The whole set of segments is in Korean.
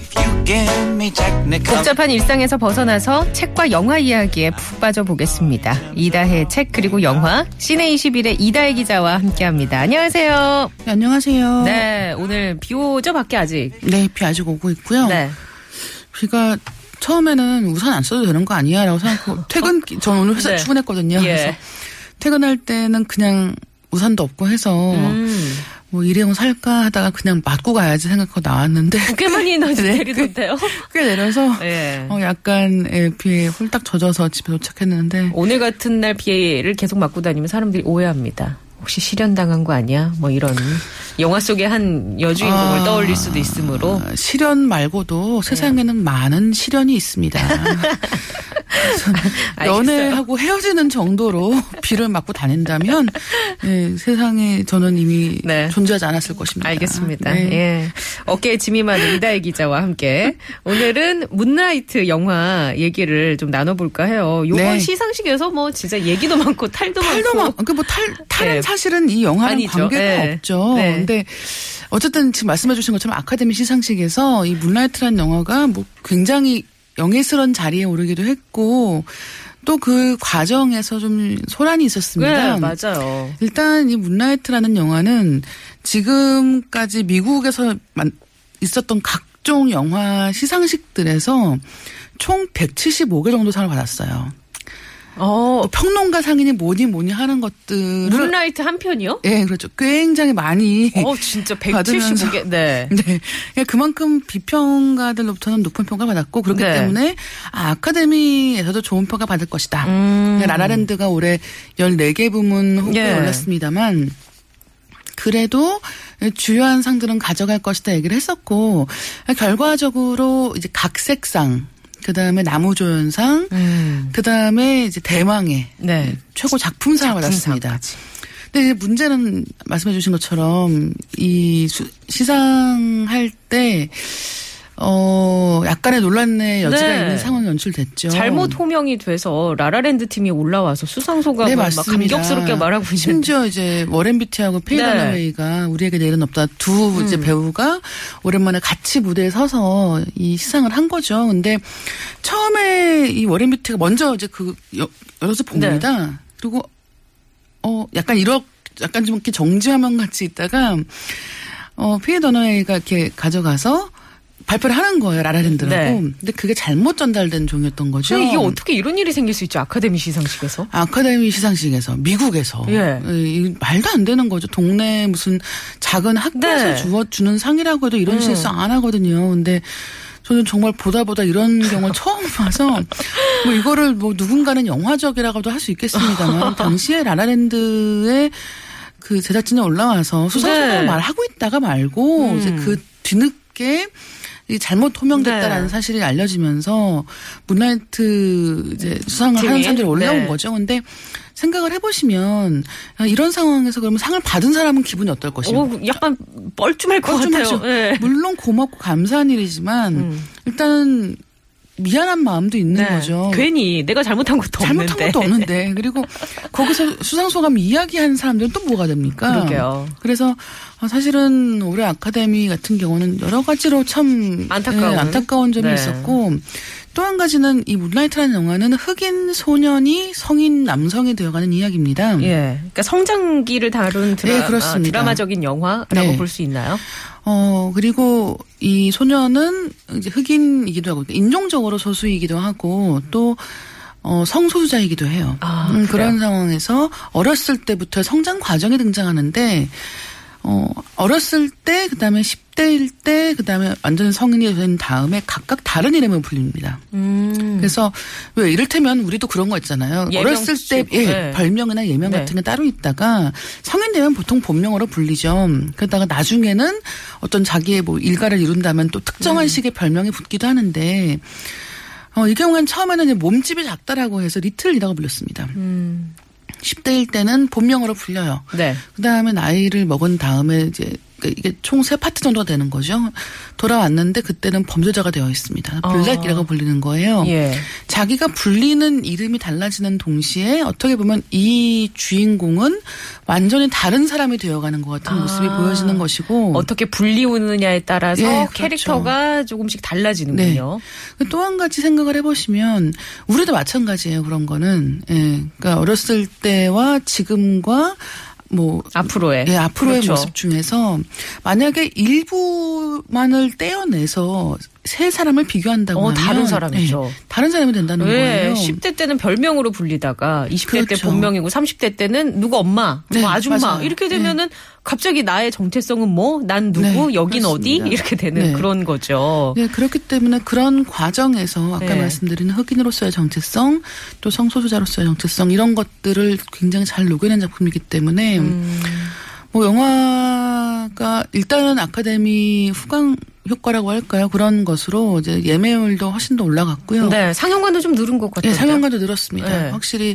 if you give me technical. 복잡한 일상에서 벗어나서 책과 영화 이야기에 푹 빠져보겠습니다. 이다혜 책 그리고 영화 시내 21의 이다혜 기자와 함께합니다. 안녕하세요. 네, 안녕하세요. 네, 오늘 비 오죠 밖에 아직. 네, 비 아직 오고 있고요. 네, 비가. 처음에는 우산 안 써도 되는 거 아니야? 라고 생각하고, 전 오늘 회사 네. 출근했거든요. 예. 그래서, 퇴근할 때는 그냥 우산도 없고 해서, 뭐 일회용 살까 하다가 그냥 맞고 가야지 생각하고 나왔는데. 꽤 많이 내리던데요? 꽤 내려서, 예. 약간 비에 홀딱 젖어서 집에 도착했는데. 오늘 같은 날 비를 계속 맞고 다니면 사람들이 오해합니다. 혹시 실현당한 거 아니야? 뭐 이런 영화 속의 한 여주인공을 떠올릴 수도 있으므로 실현 말고도 세상에는 네. 많은 실현이 있습니다. 연애하고 헤어지는 정도로 비를 맞고 다닌다면 예, 세상에 저는 이미 네. 존재하지 않았을 것입니다. 알겠습니다. 네. 예. 어깨에 짐이 많은 이다혜 기자와 함께 오늘은 문라이트 영화 얘기를 좀 나눠볼까 해요. 요번 네. 시상식에서 뭐 진짜 얘기도 많고 탈도 많고 그 뭐 탈은 사실은 이 영화랑 아니죠. 관계가 네. 없죠. 네. 근데 어쨌든 지금 말씀해 주신 것처럼 아카데미 시상식에서 이 문라이트라는 영화가 뭐 굉장히 영예스러운 자리에 오르기도 했고 또 그 과정에서 좀 소란이 있었습니다. 네, 맞아요. 일단 이 문라이트라는 영화는 지금까지 미국에서 있었던 각종 영화 시상식들에서 총 175개 정도 상을 받았어요. 평론가 상인이 뭐니 하는 것들을. 문라이트 한 편이요? 예, 그렇죠. 굉장히 많이. 진짜 175개. 네. 네. 그만큼 비평가들로부터는 높은 평가를 받았고, 그렇기 네. 때문에, 아카데미에서도 좋은 평가 받을 것이다. 라라랜드가 올해 14개 부문 후보에 예. 올랐습니다만, 그래도 주요한 상들은 가져갈 것이다 얘기를 했었고, 결과적으로 이제 각색상, 그 다음에 나무조연상, 그 다음에 이제 대망의 네. 최고 작품상을 받았습니다. 근데 문제는 말씀해주신 것처럼 이 시상할 때 약간의 논란의 여지가 네. 있는 상황이 연출됐죠. 잘못 호명이 돼서 라라랜드 팀이 올라와서 수상 소감을 네, 막 감격스럽게 말하고 있는데 심지어 이제 워렌 비티하고 페이 다나웨이가 네. 우리에게 내일은 없다 두 이제 배우가 오랜만에 같이 무대에 서서 이 시상을 한 거죠. 근데 처음에 이 워렌 비티가 먼저 이제 그 열어서 봅니다. 네. 그리고 약간 좀 이렇게 정지화면 같이 있다가 페이 다나웨이가 이렇게 가져가서 발표를 하는 거예요, 라라랜드라고. 네. 근데 그게 잘못 전달된 종이었던 거죠. 근데 이게 어떻게 이런 일이 생길 수 있죠, 아카데미 시상식에서? 아카데미 시상식에서, 미국에서. 예. 말도 안 되는 거죠. 동네 무슨 작은 학교에서 네. 주는 상이라고 해도 이런 실상 안 하거든요. 근데 저는 정말 보다 이런 경우를 처음 봐서 뭐 이거를 뭐 누군가는 영화적이라고도 할 수 있겠습니다만 당시에 라라랜드의 그 제작진이 올라와서 수상소감을 네. 말하고 있다가 말고 이제 그 뒤늦게 잘못 호명됐다라는 네. 사실이 알려지면서 문라이트 이제 수상을 하는 사람들이 올라온 네. 거죠. 근데 생각을 해보시면 이런 상황에서 그러면 상을 받은 사람은 기분이 어떨 것인가? 약간 뻘쭘할 것 같아요. 네. 물론 고맙고 감사한 일이지만 일단 미안한 마음도 있는 네. 거죠. 괜히 내가 잘못한 것도 없는데. 그리고 거기서 수상소감 이야기하는 사람들은 또 뭐가 됩니까? 그러게요. 그래서 사실은 올해 아카데미 같은 경우는 여러 가지로 참 안타까운 점이 네. 있었고 또 한 가지는 이 문라이트라는 영화는 흑인 소년이 성인 남성이 되어가는 이야기입니다. 예, 그러니까 성장기를 다룬 드라마적인 영화라고 네. 볼 수 있나요? 그리고 이 소년은 이제 흑인이기도 하고 인종적으로 소수이기도 하고 또 성소수자이기도 해요. 그런 상황에서 어렸을 때부터 성장 과정이 등장하는데 어렸을 때 그다음에 10대일 때 그다음에 완전 성인이 된 다음에 각각 다른 이름을 불립니다. 그래서 왜 이를테면 우리도 그런 거 있잖아요. 어렸을 때 네. 별명이나 예명 네. 같은 게 따로 있다가 성인 되면 보통 본명으로 불리죠. 그러다가 나중에는 어떤 자기의 뭐 일가를 이룬다면 또 특정한 식의 별명이 붙기도 하는데 이 경우에는 처음에는 몸집이 작다라고 해서 리틀이라고 불렸습니다. 10대일 때는 본명으로 불려요. 네. 그 다음에 나이를 먹은 다음에 이제 이게 총 3파트 정도가 되는 거죠. 돌아왔는데 그때는 범죄자가 되어 있습니다. 블랙이라고 불리는 거예요. 예. 자기가 불리는 이름이 달라지는 동시에 어떻게 보면 이 주인공은 완전히 다른 사람이 되어가는 것 같은 모습이 보여지는 것이고. 어떻게 불리우느냐에 따라서 예, 캐릭터가 그렇죠. 조금씩 달라지는군요. 네. 또 한 가지 생각을 해보시면 우리도 마찬가지예요. 그런 거는. 예. 그러니까 어렸을 때와 지금과 앞으로의. 예, 앞으로의 그렇죠. 모습 중에서 만약에 일부만을 떼어내서 세 사람을 비교한다고 하면 다른 사람이죠. 네, 다른 사람이 된다는 거예요. 10대 때는 별명으로 불리다가 20대 그렇죠. 때 본명이고 30대 때는 누구 엄마, 네, 뭐 아줌마 맞아요. 이렇게 되면은 네. 갑자기 나의 정체성은 뭐, 난 누구, 네, 여긴 그렇습니다. 어디 이렇게 되는 네. 그런 거죠. 네, 그렇기 때문에 그런 과정에서 아까 네. 말씀드린 흑인으로서의 정체성 또 성소수자로서의 정체성 이런 것들을 굉장히 잘 녹여낸 작품이기 때문에 영화가 일단은 아카데미 후광 효과라고 할까요? 그런 것으로 이제 예매율도 훨씬 더 올라갔고요. 네, 상영관도 좀 늘은 것 같아요. 네, 상영관도 늘었습니다. 네. 확실히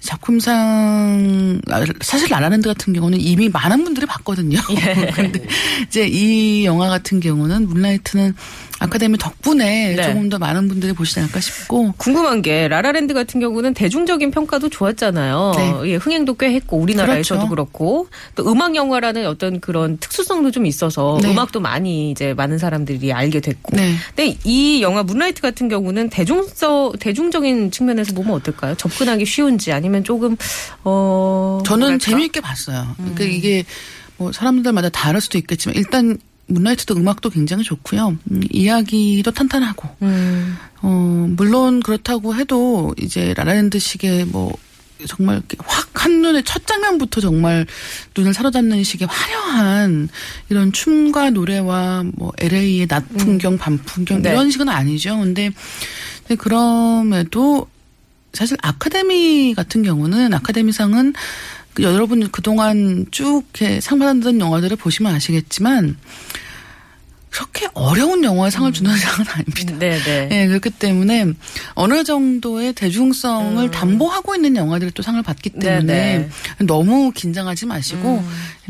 작품상 사실 라라랜드 같은 경우는 이미 많은 분들이 봤거든요. 그런데 예. 이제 이 영화 같은 경우는 문라이트는 아카데미 덕분에 네. 조금 더 많은 분들이 보시지 않을까 싶고 궁금한 게 라라랜드 같은 경우는 대중적인 평가도 좋았잖아요. 네. 예, 흥행도 꽤 했고 우리나라에서도 그렇죠. 그렇고 또 음악 영화라는 어떤 그런 특수성도 좀 있어서 네. 음악도 많이 이제 많은 사람들이 알게 됐고. 네. 근데 이 영화 문라이트 같은 경우는 대중적인 측면에서 보면 어떨까요? 접근하기 쉬운지 아니면 조금 저는 재미있게 봤어요. 그러니까 이게 뭐 사람들마다 다를 수도 있겠지만 일단 문라이트도 음악도 굉장히 좋고요. 이야기도 탄탄하고. 물론 그렇다고 해도 이제 라라랜드식의 뭐 정말 확 한눈에 첫 장면부터 정말 눈을 사로잡는 식의 화려한 이런 춤과 노래와 뭐 LA의 낮 풍경, 밤 풍경 네. 이런 식은 아니죠. 근데 그럼에도 사실 아카데미 같은 경우는 아카데미상은 여러분 그동안 쭉 상 받았던 영화들을 보시면 아시겠지만 그렇게 어려운 영화에 상을 주는 상은 아닙니다. 네네. 네, 그렇기 때문에 어느 정도의 대중성을 담보하고 있는 영화들이 또 상을 받기 때문에 네네. 너무 긴장하지 마시고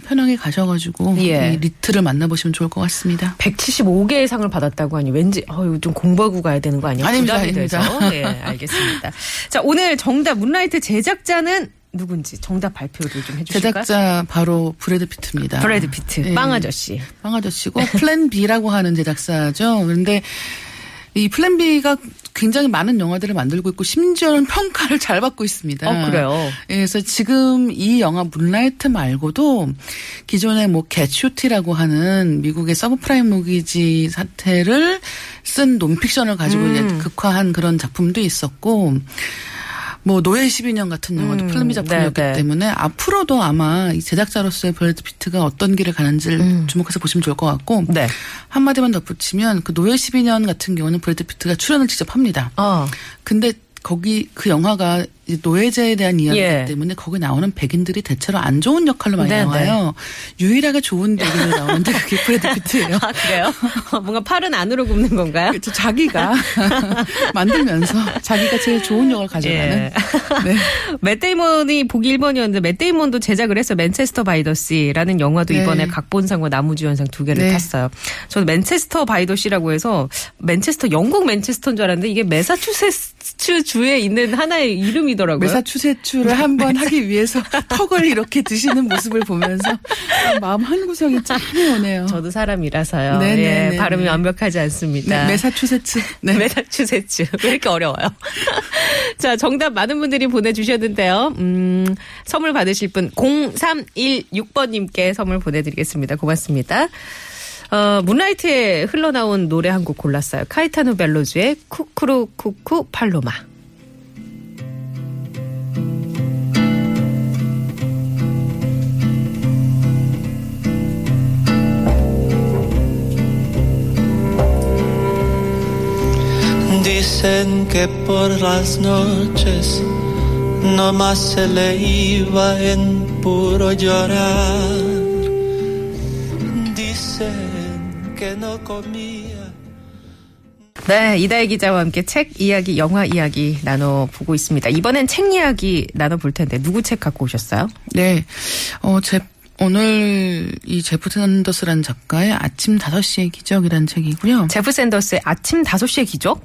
편하게 가셔가지고 예. 리트를 만나보시면 좋을 것 같습니다. 175개의 상을 받았다고 하니 왠지 좀 공부하고 가야 되는 거 아니에요? 아닙니다. 네, 알겠습니다. 자, 오늘 정답 문라이트 제작자는 누군지 정답 발표를 좀 해주실까요? 제작자 바로 브래드 피트입니다. 브래드 피트. 네. 빵 아저씨. 빵 아저씨고 플랜 B라고 하는 제작사죠. 그런데 이 플랜 B가 굉장히 많은 영화들을 만들고 있고 심지어는 평가를 잘 받고 있습니다. 그래요? 예, 그래서 지금 이 영화 문라이트 말고도 기존에 뭐 겟쇼티라고 하는 미국의 서브프라임 모기지 사태를 쓴 논픽션을 가지고 극화한 그런 작품도 있었고 뭐 노예 12년 같은 영화도 플랜 B 작품이었기 네네. 때문에 앞으로도 아마 이 제작자로서의 브래드 피트가 어떤 길을 가는지를 주목해서 보시면 좋을 것 같고 네. 한마디만 덧붙이면 그 노예 12년 같은 경우는 브래드 피트가 출연을 직접 합니다. 근데 거기 그 영화가 노예제에 대한 이야기이기 예. 때문에 거기 나오는 백인들이 대체로 안 좋은 역할로 많이 네네. 나와요. 유일하게 좋은 백인이 나오는데 그게 브래드 피트예요. 아, 그래요? 뭔가 팔은 안으로 굽는 건가요? 그렇죠. 자기가 만들면서 자기가 제일 좋은 역을 가져가는. 예. 네. 맷 데이먼이 보기 1번이었는데 맷 데이먼도 제작을 해서 맨체스터 바이 더 시라는 영화도 네. 이번에 각본상과 남우주연상 2개를 네. 탔어요. 저는 맨체스터 바이 더 시라고 해서 영국 맨체스터인 줄 알았는데 이게 매사추세츠 주에 있는 하나의 이름이 매사추세츠를 한번 하기 위해서 턱을 이렇게 드시는 모습을 보면서 마음 한구석이 짠이 오네요. 저도 사람이라서요. 예, 발음이 완벽하지 않습니다. 네, 매사추세츠. 네. 매사추세츠. 왜 이렇게 어려워요? 자, 정답 많은 분들이 보내주셨는데요. 선물 받으실 분 0316번님께 선물 보내드리겠습니다. 고맙습니다. 문라이트에 흘러나온 노래 한 곡 골랐어요. 카이타누 벨로즈의 쿠쿠루쿠쿠팔로마. Dicen que por las noches nomás se le iba en puro llorar. Dicen que no comía. 네, 이다혜 기자와 함께 책 이야기, 영화 이야기 나눠보고 있습니다. 이번엔 책 이야기 나눠볼 텐데 누구 책 갖고 오셨어요? 네, 오늘 이 제프 샌더스라는 작가의 아침 5시의 기적이라는 책이고요. 제프 샌더스의 아침 5시의 기적?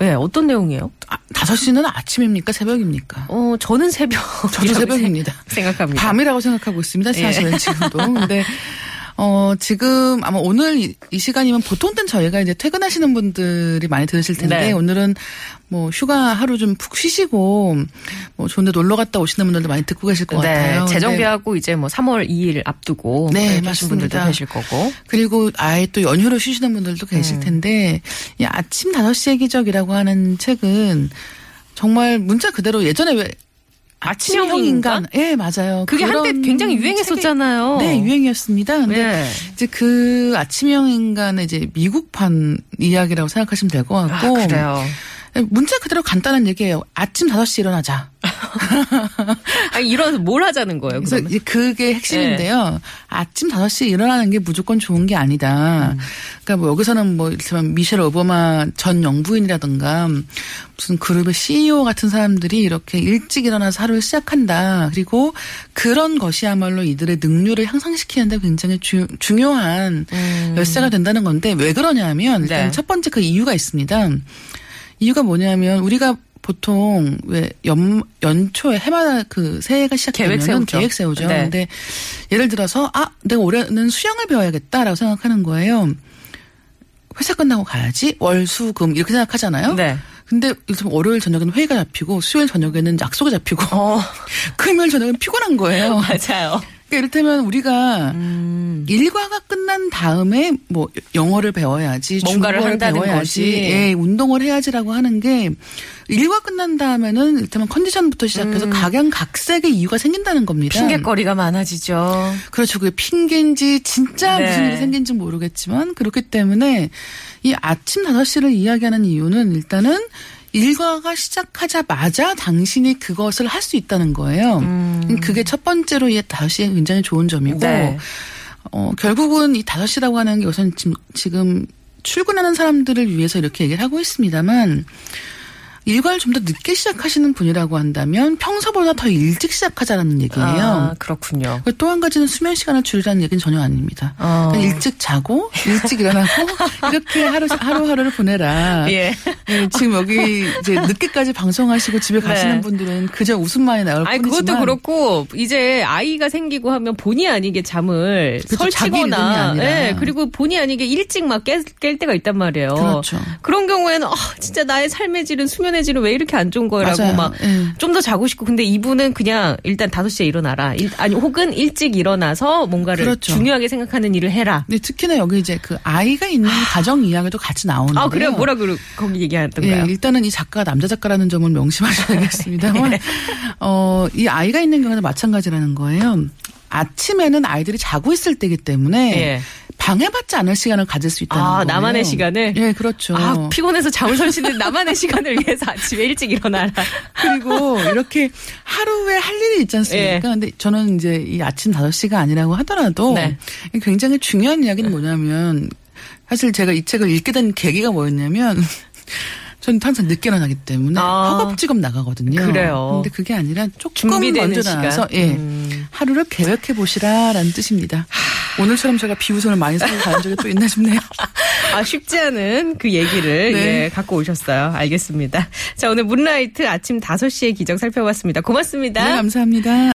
네, 어떤 내용이에요? 5시는 아침입니까? 새벽입니까? 저는 새벽. 저도 새벽입니다. 생각합니다. 밤이라고 생각하고 있습니다. 사실은 예. 지금도. 근데 지금 아마 오늘 이 시간이면 보통 땐 저희가 이제 퇴근하시는 분들이 많이 들으실 텐데 네. 오늘은 뭐 휴가 하루 좀 푹 쉬시고 뭐 좋은데 놀러 갔다 오시는 분들도 많이 듣고 계실 것 네. 같아요. 재정비하고 이제 뭐 3월 2일 앞두고 네, 계신 분들도 계실 거고. 그리고 아예 또 연휴로 쉬시는 분들도 계실 텐데 이 아침 5시의 기적이라고 하는 책은 정말 문자 그대로 예전에 왜 아침형 인간? 예, 네, 맞아요. 그게 한때 굉장히 유행했었잖아요. 책이, 네, 유행이었습니다. 근데 네. 이제 그 아침형 인간의 이제 미국판 이야기라고 생각하시면 될 것 같고. 아, 그래요. 문자 그대로 간단한 얘기예요. 아침 5시 일어나자. 아니, 일어나서 뭘 하자는 거예요, 그러면? 그래서 그게 핵심인데요. 네. 아침 5시에 일어나는 게 무조건 좋은 게 아니다. 그러니까 뭐 여기서는 뭐, 이를테면 미셸 오버마 전 영부인이라든가 무슨 그룹의 CEO 같은 사람들이 이렇게 일찍 일어나서 하루를 시작한다. 그리고 그런 것이야말로 이들의 능률을 향상시키는데 굉장히 중요한 열쇠가 된다는 건데 왜 그러냐면 일단 네. 첫 번째 그 이유가 있습니다. 이유가 뭐냐면 우리가 보통 왜 연초에 해마다 그 새해가 시작되면 계획 세우죠. 네. 근데 예를 들어서 내가 올해는 수영을 배워야겠다라고 생각하는 거예요. 회사 끝나고 가야지 월수금 이렇게 생각하잖아요. 네. 근데 월요일 저녁에는 회의가 잡히고 수요일 저녁에는 약속이 잡히고 금요일 저녁에는 피곤한 거예요. 맞아요. 그러니까 이를테면 우리가 일과가 끝난 다음에 뭐 영어를 배워야지, 뭔가를 한다는 배워야지, 예, 운동을 해야지라고 하는 게 일과 끝난 다음에는 이를테면 컨디션부터 시작해서 각양각색의 이유가 생긴다는 겁니다. 핑계거리가 많아지죠. 그렇죠. 그게 핑계인지 진짜 네. 무슨 일이 생긴지 모르겠지만 그렇기 때문에 이 아침 5시를 이야기하는 이유는 일단은 일과가 시작하자마자 당신이 그것을 할 수 있다는 거예요. 그게 첫 번째로 이 5시에 굉장히 좋은 점이고 네. 결국은 이 5시라고 하는 게 우선 지금 출근하는 사람들을 위해서 이렇게 얘기를 하고 있습니다만 일과를 좀 더 늦게 시작하시는 분이라고 한다면 평소보다 더 일찍 시작하자라는 얘기예요. 아, 그렇군요. 또 한 가지는 수면 시간을 줄이라는 얘기는 전혀 아닙니다. 그러니까 일찍 자고 일찍 일어나고 이렇게 하루하루를 보내라. 예. 네, 지금 여기 이제 늦게까지 방송하시고 집에 네. 가시는 분들은 그저 웃음만이 나올 뿐이지만 그것도 그렇고 이제 아이가 생기고 하면 본의 아니게 잠을 그렇죠. 설치거나 네, 그리고 본의 아니게 일찍 막 깰 때가 있단 말이에요. 그렇죠. 그런 경우에는 진짜 나의 삶의 질은 수면의 질은 왜 이렇게 안 좋은 거라고 막 좀 더 자고 싶고 근데 이분은 그냥 일단 5시에 일어나라. 아니 혹은 일찍 일어나서 뭔가를 그렇죠. 중요하게 생각하는 일을 해라. 근데 특히나 여기 이제 그 아이가 있는 가정 이야기도 같이 나오는데요. 아, 그래요? 뭐라고 거기 얘기하던가요? 예, 일단은 이 작가가 남자 작가라는 점은 명심하셔야겠습니다만 예. 이 아이가 있는 경우는 마찬가지라는 거예요. 아침에는 아이들이 자고 있을 때이기 때문에 예. 방해받지 않을 시간을 가질 수 있다는 거예요. 나만의 시간을? 예, 그렇죠. 피곤해서 잠을 설치는 나만의 시간을 위해서 아침에 일찍 일어나라. 그리고 이렇게 하루에 할 일이 있지 않습니까? 예. 근데 저는 이제 이 아침 5시가 아니라고 하더라도 네. 굉장히 중요한 이야기는 뭐냐면 사실 제가 이 책을 읽게 된 계기가 뭐였냐면 저는 항상 늦게 일어나기 때문에 허겁지겁 나가거든요. 그래요. 근데 그게 아니라 조금 먼저 나와서 예, 하루를 계획해 보시라라는 뜻입니다. 오늘처럼 제가 비웃음을 많이 쓰고 가는 적이 또 있나 싶네요. 쉽지 않은 그 얘기를 네. 예, 갖고 오셨어요. 알겠습니다. 자, 오늘 문라이트 아침 5시의 기적 살펴봤습니다. 고맙습니다. 네, 감사합니다.